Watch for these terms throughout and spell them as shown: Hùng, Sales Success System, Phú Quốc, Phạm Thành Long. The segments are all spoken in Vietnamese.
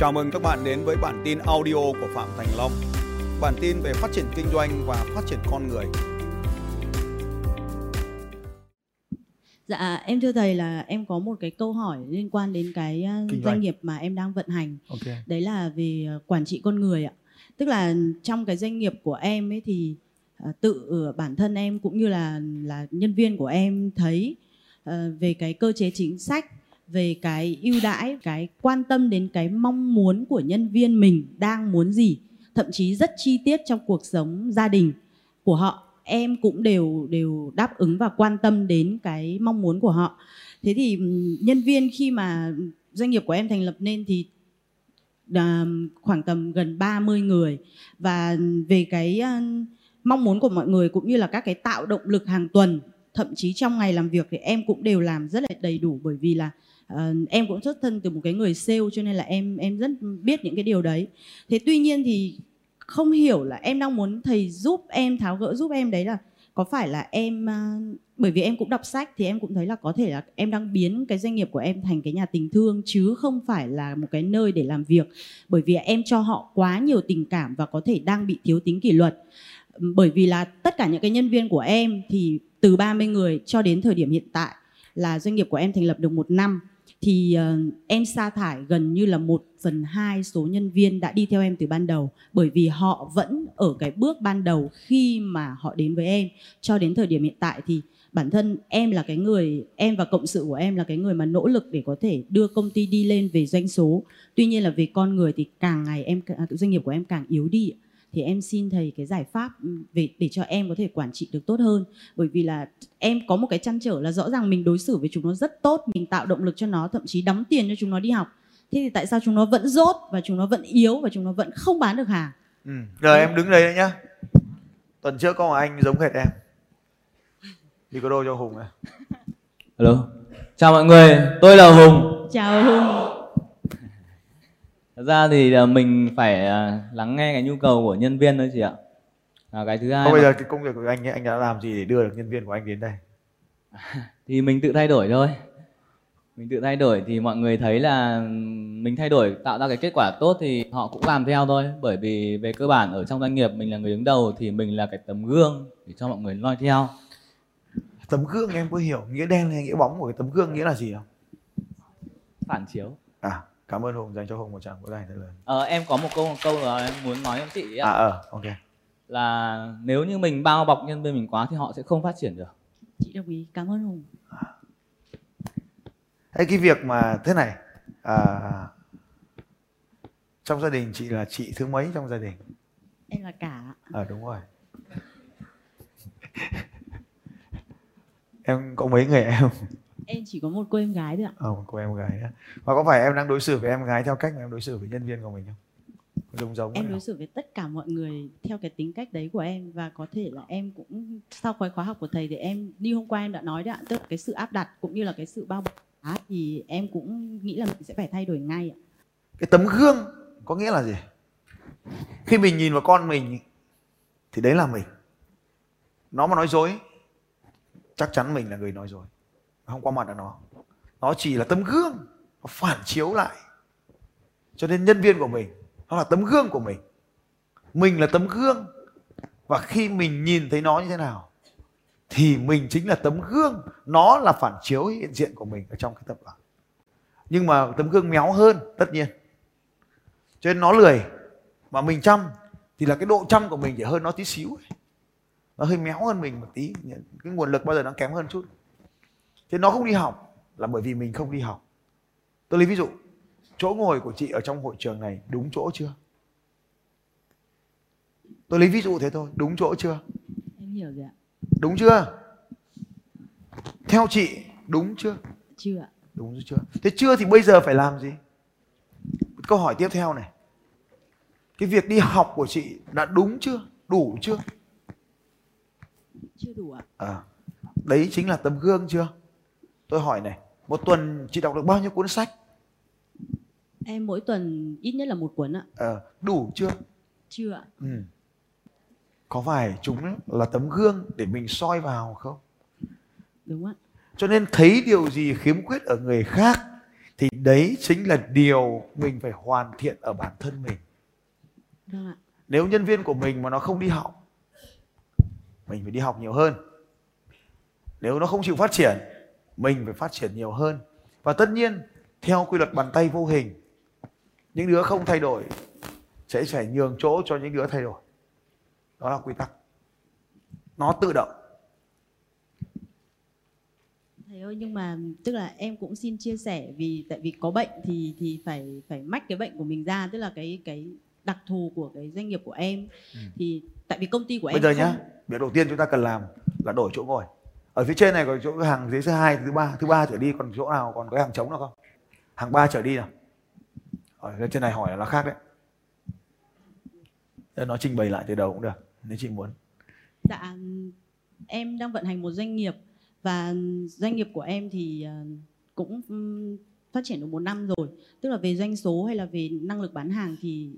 Chào mừng các bạn đến với bản tin audio của Phạm Thành Long. Bản tin về phát triển kinh doanh và phát triển con người. Dạ, em thưa thầy là em có một cái câu hỏi liên quan đến cái doanh nghiệp mà em đang vận hành. Okay. Đấy là về quản trị con người ạ. Tức là trong cái doanh nghiệp của em ấy thì tự bản thân em cũng như là nhân viên của em thấy về cái cơ chế chính sách, về cái ưu đãi, cái quan tâm đến cái mong muốn của nhân viên mình đang muốn gì, thậm chí rất chi tiết trong cuộc sống gia đình của họ, em cũng đều đáp ứng và quan tâm đến cái mong muốn của họ. Thế thì nhân viên khi mà doanh nghiệp của em thành lập nên thì khoảng tầm gần 30 người, và về cái mong muốn của mọi người cũng như là các cái tạo động lực hàng tuần, thậm chí trong ngày làm việc thì em cũng đều làm rất là đầy đủ, bởi vì là em cũng xuất thân từ một cái người sale cho nên là em rất biết những cái điều đấy. Thế tuy nhiên thì không hiểu là em đang muốn thầy giúp em, tháo gỡ giúp em đấy là có phải là em, bởi vì em cũng đọc sách thì em cũng thấy là có thể là em đang biến cái doanh nghiệp của em thành cái nhà tình thương chứ không phải là một cái nơi để làm việc, bởi vì em cho họ quá nhiều tình cảm và có thể đang bị thiếu tính kỷ luật. Bởi vì là tất cả những cái nhân viên của em thì từ 30 người cho đến thời điểm hiện tại là doanh nghiệp của em thành lập được 1 năm thì em sa thải gần như là 1/2 số nhân viên đã đi theo em từ ban đầu, bởi vì họ vẫn ở cái bước ban đầu khi mà họ đến với em. Cho đến thời điểm hiện tại thì bản thân em là cái người, em và cộng sự của em là cái người mà nỗ lực để có thể đưa công ty đi lên về doanh số. Tuy nhiên là về con người thì càng ngày doanh nghiệp của em càng yếu đi. Thì em xin thầy cái giải pháp để cho em có thể quản trị được tốt hơn. Bởi vì là em có một cái trăn trở là rõ ràng mình đối xử với chúng nó rất tốt, mình tạo động lực cho nó, thậm chí đóng tiền cho chúng nó đi học. Thế thì tại sao chúng nó vẫn dốt và chúng nó vẫn yếu và chúng nó vẫn không bán được hàng? Rồi em đứng đây đấy nhá. Tuần trước có một anh giống hệt em. Đi có đô cho Hùng này. Hello. Chào mọi người, tôi là Hùng. Chào Hùng. Thật ra thì mình phải lắng nghe cái nhu cầu của nhân viên thôi chị ạ. Cái thứ hai bây giờ cái công việc của anh ấy, anh đã làm gì để đưa được nhân viên của anh đến đây? Thì mình tự thay đổi thôi. Mình tự thay đổi thì mọi người thấy là mình thay đổi tạo ra cái kết quả tốt thì họ cũng làm theo thôi. Bởi vì về cơ bản ở trong doanh nghiệp mình là người đứng đầu thì mình là cái tấm gương để cho mọi người noi theo. Tấm gương em có hiểu nghĩa đen hay nghĩa bóng của cái tấm gương nghĩa là gì không? Phản chiếu. À. Cảm ơn Hùng dành cho Hùng một tràng vỗ tay thật lớn. Em có một câu là em muốn nói với chị ấy ạ. Ok. Là nếu như mình bao bọc nhân viên mình quá thì họ sẽ không phát triển được. Chị đồng ý, cảm ơn Hùng. Cái việc mà thế này, trong gia đình chị là chị thứ mấy trong gia đình? Em là cả. Đúng rồi. Em có mấy người em? Em chỉ có một cô em gái thôi ạ. Một cô em gái đó. Mà có phải em đang đối xử với em gái theo cách mà em đối xử với nhân viên của mình không? Giống em đối xử với tất cả mọi người theo cái tính cách đấy của em. Và có thể là em cũng sau khóa học của thầy thì em đi hôm qua em đã nói đấy ạ. Tức là cái sự áp đặt cũng như là cái sự bao bọc thì em cũng nghĩ là mình sẽ phải thay đổi ngay ạ. Cái tấm gương có nghĩa là gì? Khi mình nhìn vào con mình thì đấy là mình. Nó mà nói dối chắc chắn mình là người nói dối. Không qua mặt là nó chỉ là tấm gương, nó phản chiếu lại. Cho nên nhân viên của mình, nó là tấm gương của mình. Mình là tấm gương, và khi mình nhìn thấy nó như thế nào thì mình chính là tấm gương, nó là phản chiếu hiện diện của mình ở trong cái tập đoàn. Nhưng mà tấm gương méo hơn tất nhiên. Cho nên nó lười, mà mình chăm thì là cái độ chăm của mình chỉ hơn nó tí xíu ấy. Nó hơi méo hơn mình một tí, cái nguồn lực bao giờ nó kém hơn chút. Thế nó không đi học là bởi vì mình không đi học. Tôi lấy ví dụ, chỗ ngồi của chị ở trong hội trường này đúng chỗ chưa? Tôi lấy ví dụ thế thôi, đúng chỗ chưa? Em hiểu rồi ạ. Đúng chưa? Theo chị, đúng chưa? Chưa ạ. Đúng chưa? Thế chưa thì bây giờ phải làm gì? Câu hỏi tiếp theo này. Cái việc đi học của chị đã đúng chưa? Đủ chưa? Chưa đủ ạ. Đấy chính là tấm gương chưa? Tôi hỏi này, một tuần chị đọc được bao nhiêu cuốn sách? Em mỗi tuần ít nhất là một cuốn ạ. Đủ chưa? Chưa ạ. Có phải chúng là tấm gương để mình soi vào không? Đúng ạ. Cho nên thấy điều gì khiếm khuyết ở người khác Thì đấy chính là điều mình phải hoàn thiện ở bản thân mình. Nếu nhân viên của mình mà nó không đi học, mình phải đi học nhiều hơn. Nếu nó không chịu phát triển, mình phải phát triển nhiều hơn. Và tất nhiên theo quy luật bàn tay vô hình, những đứa không thay đổi sẽ phải nhường chỗ cho những đứa thay đổi. Đó là quy tắc, nó tự động. Thầy ơi, nhưng mà tức là em cũng xin chia sẻ, vì tại vì có bệnh thì phải mách cái bệnh của mình ra, tức là cái đặc thù của cái doanh nghiệp của em. Thì tại vì công ty của em bây giờ nhá, việc đầu tiên chúng ta cần làm là đổi chỗ ngồi. Ở phía trên này có chỗ hàng, dưới thứ hai, thứ ba trở đi còn chỗ nào còn có hàng trống nào không? Hàng 3 trở đi nào. Ở trên này hỏi là khác đấy. Nó trình bày lại từ đầu cũng được nếu chị muốn. Dạ, em đang vận hành một doanh nghiệp và doanh nghiệp của em thì cũng phát triển được 1 năm rồi. Tức là về doanh số hay là về năng lực bán hàng thì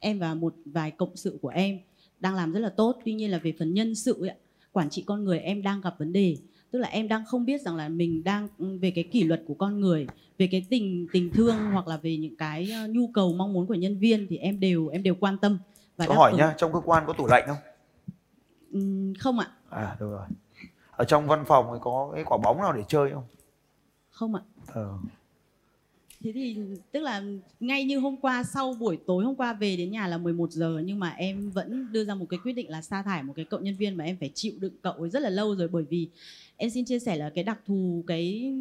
em và một vài cộng sự của em đang làm rất là tốt. Tuy nhiên là về phần nhân sự ấy, quản trị con người em đang gặp vấn đề. Tức là em đang không biết rằng là mình đang về cái kỷ luật của con người, về cái tình thương hoặc là về những cái nhu cầu mong muốn của nhân viên thì em đều quan tâm. Và có hỏi nhá, trong cơ quan có tủ lạnh không? Không ạ. À, được rồi. Ở trong văn phòng có cái quả bóng nào để chơi không? Không ạ. Thế thì tức là ngay như hôm qua, sau buổi tối hôm qua về đến nhà là 11 giờ nhưng mà em vẫn đưa ra một cái quyết định là sa thải một cái cậu nhân viên mà em phải chịu đựng cậu ấy rất là lâu rồi. Bởi vì em xin chia sẻ là cái đặc thù cái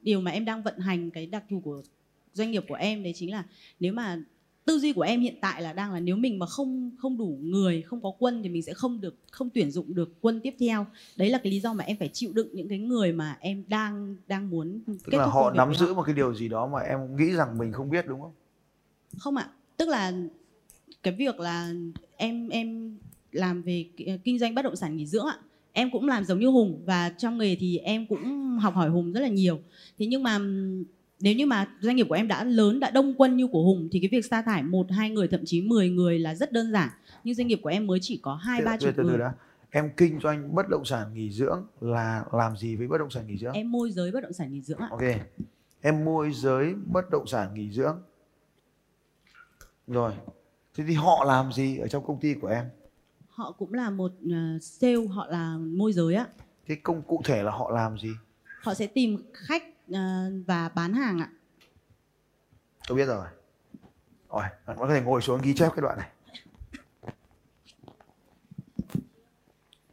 điều mà em đang vận hành, cái đặc thù của doanh nghiệp của em đấy chính là nếu mà tư duy của em hiện tại là đang là nếu mình mà không đủ người, không có quân thì mình sẽ không tuyển dụng được quân tiếp theo. Đấy là cái lý do mà em phải chịu đựng những cái người mà em đang muốn kết thúc. Tức là họ nắm giữ một cái điều gì đó mà em nghĩ rằng mình không biết, đúng không? Không ạ, tức là cái việc là em làm về kinh doanh bất động sản nghỉ dưỡng ạ. Em cũng làm giống như Hùng và trong nghề thì em cũng học hỏi Hùng rất là nhiều. Thế nhưng mà nếu như mà doanh nghiệp của em đã lớn, đã đông quân như của Hùng thì cái việc sa thải 1-2 người, thậm chí 10 người là rất đơn giản. Nhưng doanh nghiệp của em mới chỉ có 2-3 chục người. Em kinh doanh bất động sản nghỉ dưỡng là làm gì với bất động sản nghỉ dưỡng? Em môi giới bất động sản nghỉ dưỡng ạ. Ok. Em môi giới bất động sản nghỉ dưỡng. Rồi. Thế thì họ làm gì ở trong công ty của em? Họ cũng là một sale, họ là môi giới ạ. Thế cụ thể là họ làm gì? Họ sẽ tìm khách và bán hàng ạ. Tôi biết rồi. Rồi, bạn có thể ngồi xuống ghi chép cái đoạn này.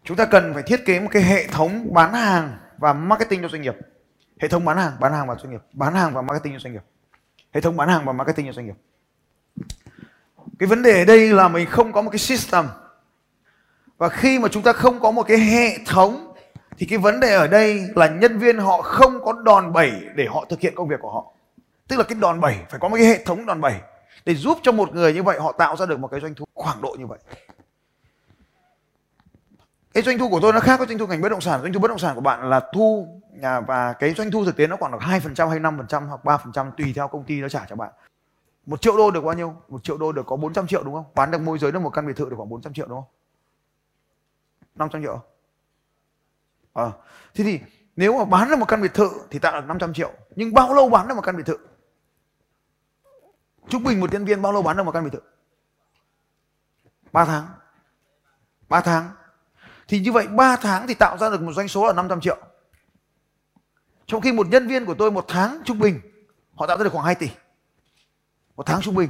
Chúng ta cần phải thiết kế một cái hệ thống bán hàng và marketing cho doanh nghiệp. Hệ thống bán hàng và doanh nghiệp, bán hàng và marketing cho doanh nghiệp. Hệ thống bán hàng và marketing cho doanh nghiệp. Cái vấn đề ở đây là mình không có một cái system. Và khi mà chúng ta không có một cái hệ thống thì cái vấn đề ở đây là nhân viên họ không có đòn bẩy để họ thực hiện công việc của họ. Tức là cái đòn bẩy, phải có một cái hệ thống đòn bẩy để giúp cho một người như vậy họ tạo ra được một cái doanh thu khoảng độ như vậy. Cái doanh thu của tôi nó khác với doanh thu ngành bất động sản. Doanh thu bất động sản của bạn là thu và cái doanh thu thực tế nó khoảng 2% hay 5% hoặc 3% tùy theo công ty nó trả cho bạn. 1 triệu đô được bao nhiêu? 1 triệu đô được có 400 triệu đúng không? Bán được môi giới được một căn biệt thự được khoảng 400 triệu đúng không? 500 triệu. Thế thì nếu mà bán được một căn biệt thự thì tạo được 500 triệu. Nhưng bao lâu bán được một căn biệt thự? Trung bình một nhân viên bao lâu bán được một căn biệt thự? 3 tháng. 3 tháng. Thì như vậy 3 tháng thì tạo ra được một doanh số là 500 triệu. Trong khi một nhân viên của tôi 1 tháng trung bình họ tạo ra được khoảng 2 tỷ. 1 tháng trung bình,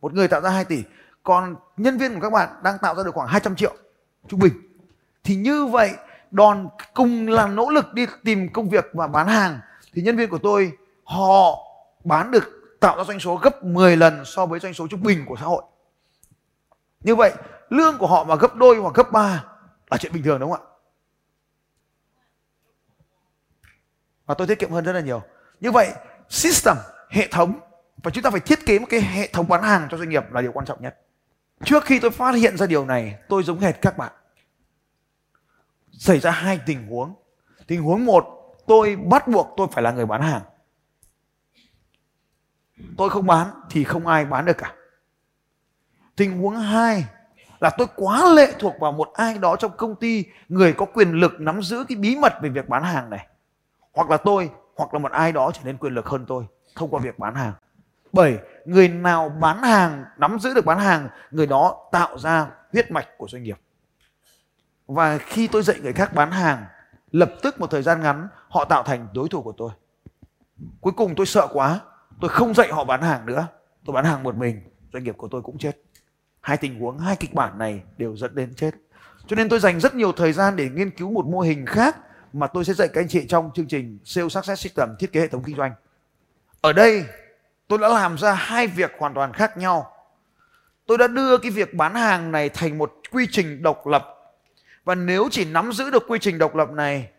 một người tạo ra 2 tỷ. Còn nhân viên của các bạn đang tạo ra được khoảng 200 triệu trung bình. Thì như vậy đòn cùng là nỗ lực đi tìm công việc và bán hàng thì nhân viên của tôi họ bán được, tạo ra doanh số gấp 10 lần so với doanh số trung bình của xã hội. Như vậy lương của họ mà gấp đôi hoặc gấp 3 là chuyện bình thường đúng không ạ? Và tôi tiết kiệm hơn rất là nhiều. Như vậy system, hệ thống, và chúng ta phải thiết kế một cái hệ thống bán hàng cho doanh nghiệp là điều quan trọng nhất. Trước khi tôi phát hiện ra điều này tôi giống hệt các bạn. Xảy ra 2 tình huống. Tình huống 1, tôi bắt buộc tôi phải là người bán hàng. Tôi không bán thì không ai bán được cả. Tình huống 2 là tôi quá lệ thuộc vào một ai đó trong công ty, người có quyền lực nắm giữ cái bí mật về việc bán hàng này. Hoặc là tôi hoặc là một ai đó trở nên quyền lực hơn tôi thông qua việc bán hàng. Bởi người nào bán hàng, nắm giữ được bán hàng, người đó tạo ra huyết mạch của doanh nghiệp. Và khi tôi dạy người khác bán hàng, lập tức một thời gian ngắn họ tạo thành đối thủ của tôi. Cuối cùng tôi sợ quá, tôi không dạy họ bán hàng nữa, tôi bán hàng một mình, doanh nghiệp của tôi cũng chết. Hai tình huống, hai kịch bản này đều dẫn đến chết. Cho nên tôi dành rất nhiều thời gian để nghiên cứu một mô hình khác mà tôi sẽ dạy các anh chị trong chương trình Sales Success System, thiết kế hệ thống kinh doanh. Ở đây tôi đã làm ra hai việc hoàn toàn khác nhau. Tôi đã đưa cái việc bán hàng này thành một quy trình độc lập. Và nếu chỉ nắm giữ được quy trình độc lập này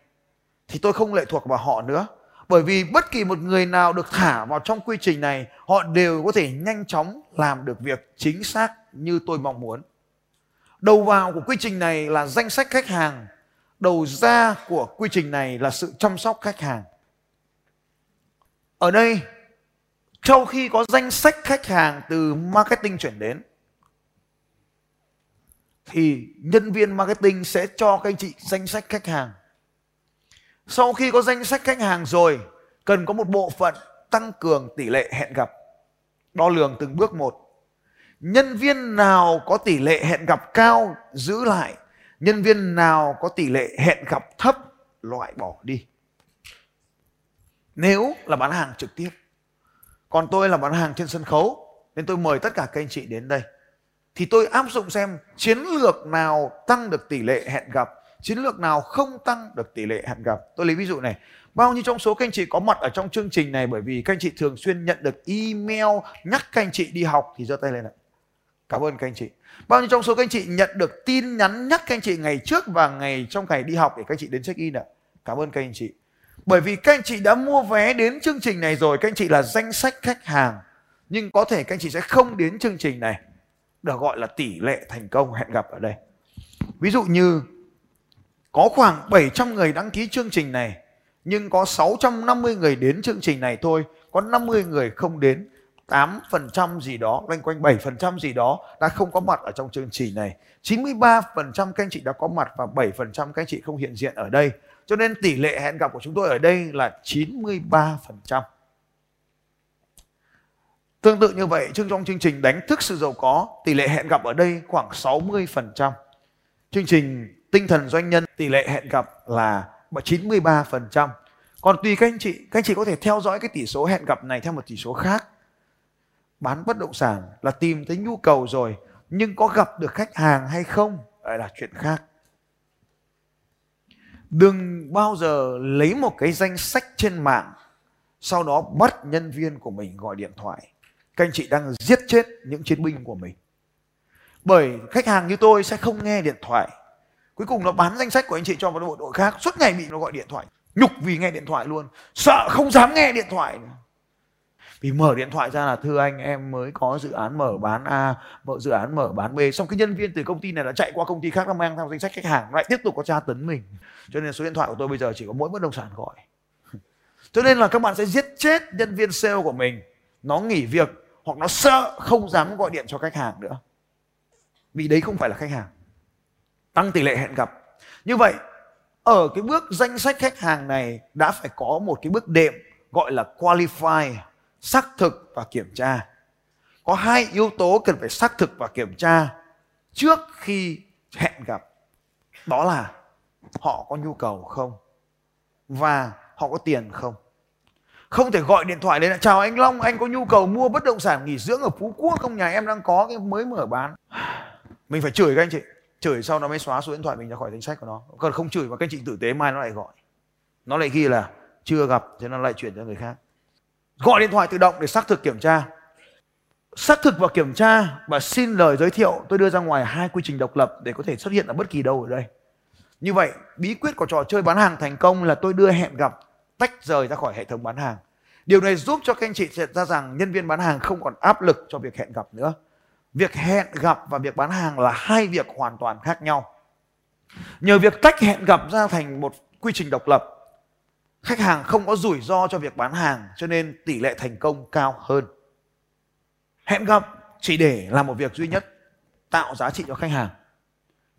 thì tôi không lệ thuộc vào họ nữa. Bởi vì bất kỳ một người nào được thả vào trong quy trình này, họ đều có thể nhanh chóng làm được việc chính xác như tôi mong muốn. Đầu vào của quy trình này là danh sách khách hàng. Đầu ra của quy trình này là sự chăm sóc khách hàng. Ở đây, sau khi có danh sách khách hàng từ marketing chuyển đến, thì nhân viên marketing sẽ cho các anh chị danh sách khách hàng. Sau khi có danh sách khách hàng rồi, cần có một bộ phận tăng cường tỷ lệ hẹn gặp, đo lường từng bước một. Nhân viên nào có tỷ lệ hẹn gặp cao giữ lại, nhân viên nào có tỷ lệ hẹn gặp thấp loại bỏ đi. Nếu là bán hàng trực tiếp, còn tôi là bán hàng trên sân khấu, nên tôi mời tất cả các anh chị đến đây. Thì tôi áp dụng xem chiến lược nào tăng được tỷ lệ hẹn gặp, chiến lược nào không tăng được tỷ lệ hẹn gặp. Tôi lấy ví dụ này, bao nhiêu trong số các anh chị có mặt ở trong chương trình này bởi vì các anh chị thường xuyên nhận được email nhắc các anh chị đi học thì giơ tay lên ạ. Cảm ơn các anh chị. Bao nhiêu trong số các anh chị nhận được tin nhắn nhắc các anh chị ngày trước và trong ngày đi học để các anh chị đến check-in ạ? Cảm ơn các anh chị. Bởi vì các anh chị đã mua vé đến chương trình này rồi, các anh chị là danh sách khách hàng. Nhưng có thể các anh chị sẽ không đến chương trình này, được gọi là tỷ lệ thành công hẹn gặp ở đây. Ví dụ như có khoảng 700 người đăng ký chương trình này, nhưng có 650 người đến chương trình này thôi, có 50 người không đến, 8% gì đó, loanh quanh 7% gì đó đã không có mặt ở trong chương trình này. 93% các anh chị đã có mặt và 7% các anh chị không hiện diện ở đây. Cho nên tỷ lệ hẹn gặp của chúng tôi ở đây là 93%. Tương tự như vậy, trong chương trình đánh thức sự giàu có, tỷ lệ hẹn gặp ở đây khoảng 60%. Chương trình tinh thần doanh nhân, tỷ lệ hẹn gặp là 93%. Còn tùy các anh chị có thể theo dõi cái tỷ số hẹn gặp này theo một tỷ số khác. Bán bất động sản là tìm thấy nhu cầu rồi, nhưng có gặp được khách hàng hay không lại là chuyện khác. Đừng bao giờ lấy một cái danh sách trên mạng, sau đó bắt nhân viên của mình gọi điện thoại. Các anh chị đang giết chết những chiến binh của mình. Bởi khách hàng như tôi sẽ không nghe điện thoại. Cuối cùng nó bán danh sách của anh chị cho một bộ đội khác, suốt ngày bị nó gọi điện thoại. Nhục vì nghe điện thoại luôn, sợ không dám nghe điện thoại nữa. Vì mở điện thoại ra là thưa anh, em mới có dự án mở bán A, dự án mở bán B. Xong cái nhân viên từ công ty này đã chạy qua công ty khác, nó mang theo danh sách khách hàng, lại tiếp tục có tra tấn mình. Cho nên số điện thoại của tôi bây giờ chỉ có mỗi bất động sản gọi. Cho nên là các bạn sẽ giết chết nhân viên sale của mình. Nó nghỉ việc hoặc nó sợ không dám gọi điện cho khách hàng nữa. Vì đấy không phải là khách hàng. Tăng tỷ lệ hẹn gặp. Như vậy, ở cái bước danh sách khách hàng này đã phải có một cái bước đệm gọi là qualify, xác thực và kiểm tra. Có hai yếu tố cần phải xác thực và kiểm tra trước khi hẹn gặp. Đó là họ có nhu cầu không? Và họ có tiền không? Không thể gọi điện thoại đến là chào anh Long, anh có nhu cầu mua bất động sản nghỉ dưỡng ở Phú Quốc không? Nhà em đang có cái mới mở bán. Mình phải chửi các anh chị, chửi sau nó mới xóa số điện thoại mình ra khỏi danh sách của nó. Còn không chửi mà các anh chị tử tế, mai nó lại gọi, nó lại ghi là chưa gặp, thế nó lại chuyển cho người khác. Gọi điện thoại tự động để xác thực kiểm tra. Xác thực và kiểm tra và xin lời giới thiệu, tôi đưa ra ngoài hai quy trình độc lập để có thể xuất hiện ở bất kỳ đâu ở đây. Như vậy, bí quyết của trò chơi bán hàng thành công là tôi đưa hẹn gặp tách rời ra khỏi hệ thống bán hàng. Điều này giúp cho các anh chị nhận ra rằng nhân viên bán hàng không còn áp lực cho việc hẹn gặp nữa. Việc hẹn gặp và việc bán hàng là hai việc hoàn toàn khác nhau. Nhờ việc tách hẹn gặp ra thành một quy trình độc lập, khách hàng không có rủi ro cho việc bán hàng, cho nên tỷ lệ thành công cao hơn. Hẹn gặp chỉ để làm một việc duy nhất, tạo giá trị cho khách hàng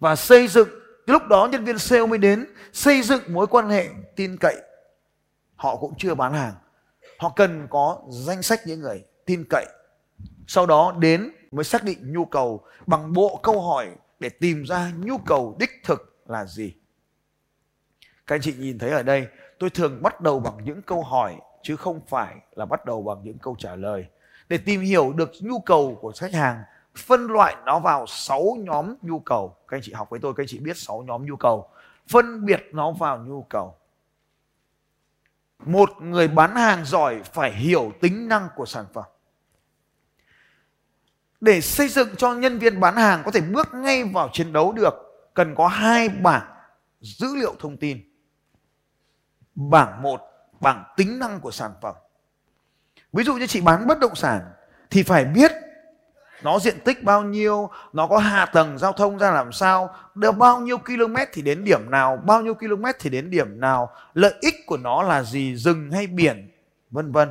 và xây dựng. Lúc đó nhân viên sale mới đến xây dựng mối quan hệ tin cậy. họ cũng chưa bán hàng. Họ cần có danh sách những người tin cậy. Sau đó đến mới xác định nhu cầu bằng bộ câu hỏi để tìm ra nhu cầu đích thực là gì. Các anh chị nhìn thấy ở đây, tôi thường bắt đầu bằng những câu hỏi chứ không phải là bắt đầu bằng những câu trả lời. Để tìm hiểu được nhu cầu của khách hàng, phân loại nó vào 6 nhóm nhu cầu. Các anh chị học với tôi, các anh chị biết 6 nhóm nhu cầu. Phân biệt nó vào nhu cầu. Một người bán hàng giỏi phải hiểu tính năng của sản phẩm. Để xây dựng cho nhân viên bán hàng có thể bước ngay vào chiến đấu được, cần có 2 bảng dữ liệu thông tin. Bảng 1, bảng tính năng của sản phẩm. Ví dụ như chị bán bất động sản thì phải biết nó diện tích bao nhiêu, nó có hạ tầng giao thông ra làm sao, bao nhiêu km thì đến điểm nào, bao nhiêu km thì đến điểm nào, lợi ích của nó là gì, rừng hay biển, vân vân.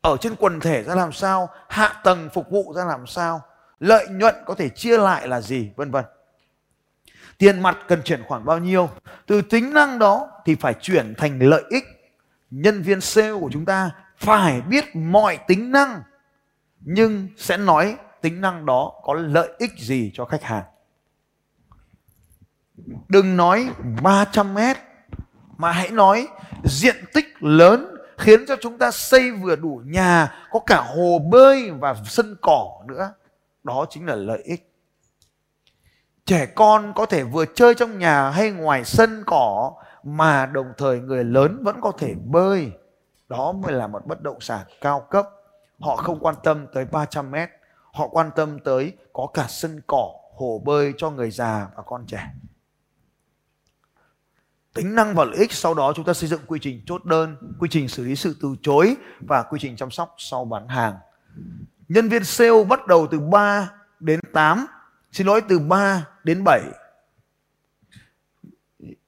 Ở trên quần thể ra làm sao, hạ tầng phục vụ ra làm sao, lợi nhuận có thể chia lại là gì, vân vân. Tiền mặt cần chuyển khoảng bao nhiêu, từ tính năng đó thì phải chuyển thành lợi ích. Nhân viên sale của chúng ta phải biết mọi tính năng nhưng sẽ nói tính năng đó có lợi ích gì cho khách hàng. Đừng nói 300 mét, mà hãy nói diện tích lớn khiến cho chúng ta xây vừa đủ nhà, có cả hồ bơi và sân cỏ nữa. Đó chính là lợi ích. Trẻ con có thể vừa chơi trong nhà hay ngoài sân cỏ, mà đồng thời người lớn vẫn có thể bơi. Đó mới là một bất động sản cao cấp. Họ không quan tâm tới 300 mét. Họ quan tâm tới có cả sân cỏ, hồ bơi cho người già và con trẻ. Tính năng và lợi ích, sau đó chúng ta xây dựng quy trình chốt đơn, quy trình xử lý sự từ chối và quy trình chăm sóc sau bán hàng. Nhân viên sale bắt đầu từ 3 đến 7.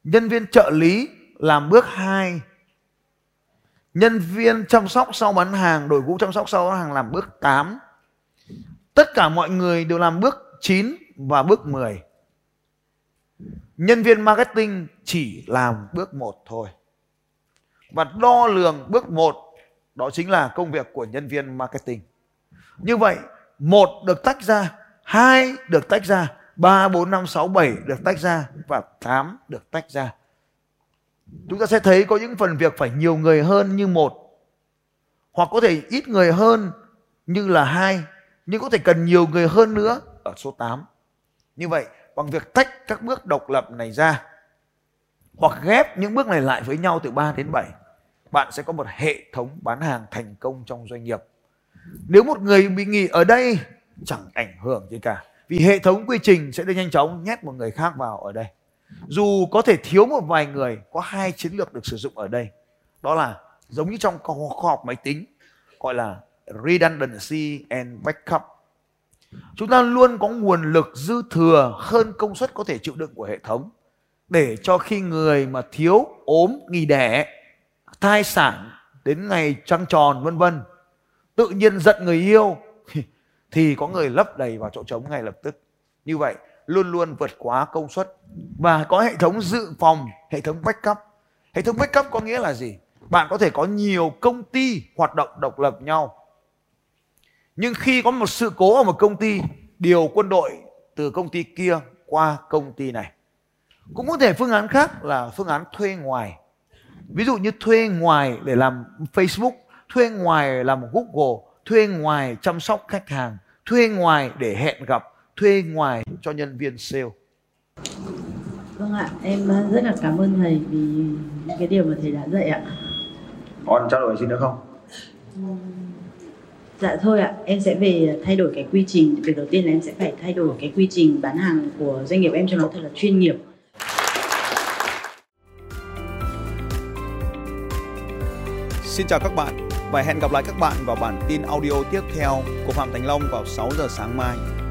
Nhân viên trợ lý làm bước 2. Nhân viên chăm sóc sau bán hàng, đội ngũ chăm sóc sau bán hàng làm bước 8. Tất cả mọi người đều làm bước 9 và bước 10. Nhân viên marketing chỉ làm bước 1 thôi. Và đo lường bước 1, đó chính là công việc của nhân viên marketing. Như vậy, 1 được tách ra, 2 được tách ra, 3, 4, 5, 6, 7 được tách ra và 8 được tách ra. Chúng ta sẽ thấy có những phần việc phải nhiều người hơn như 1, hoặc có thể ít người hơn như là 2, nhưng có thể cần nhiều người hơn nữa ở số 8. Như vậy, bằng việc tách các bước độc lập này ra hoặc ghép những bước này lại với nhau từ 3 đến 7, bạn sẽ có một hệ thống bán hàng thành công trong doanh nghiệp. Nếu một người bị nghỉ ở đây chẳng ảnh hưởng gì cả, vì hệ thống quy trình sẽ nhanh chóng nhét một người khác vào ở đây. Dù có thể thiếu một vài người, có 2 chiến lược được sử dụng ở đây. Đó là giống như trong khoa học máy tính, gọi là redundancy and backup. Chúng ta luôn có nguồn lực dư thừa hơn công suất có thể chịu đựng của hệ thống, để cho khi người mà thiếu, ốm, nghỉ đẻ, thai sản đến ngày trăng tròn vân vân, tự nhiên giận người yêu thì có người lấp đầy vào chỗ trống ngay lập tức. Như vậy luôn luôn vượt quá công suất. Và có hệ thống dự phòng, hệ thống backup. Hệ thống backup có nghĩa là gì? Bạn có thể có nhiều công ty hoạt động độc lập nhau, nhưng khi có một sự cố ở một công ty, điều quân đội từ công ty kia qua công ty này. Cũng có thể phương án khác là phương án thuê ngoài. Ví dụ như thuê ngoài để làm Facebook, thuê ngoài làm Google, thuê ngoài chăm sóc khách hàng, thuê ngoài để hẹn gặp, thuê ngoài cho nhân viên sale. Vâng ạ, em rất là cảm ơn thầy vì những cái điều mà thầy đã dạy ạ. Con trao đổi gì nữa không? Dạ thôi ạ, em sẽ về thay đổi cái quy trình. Việc đầu tiên là em sẽ phải thay đổi cái quy trình bán hàng của doanh nghiệp em cho nó thật là chuyên nghiệp. Xin chào các bạn và hẹn gặp lại các bạn vào bản tin audio tiếp theo của Phạm Thành Long vào 6 giờ sáng mai.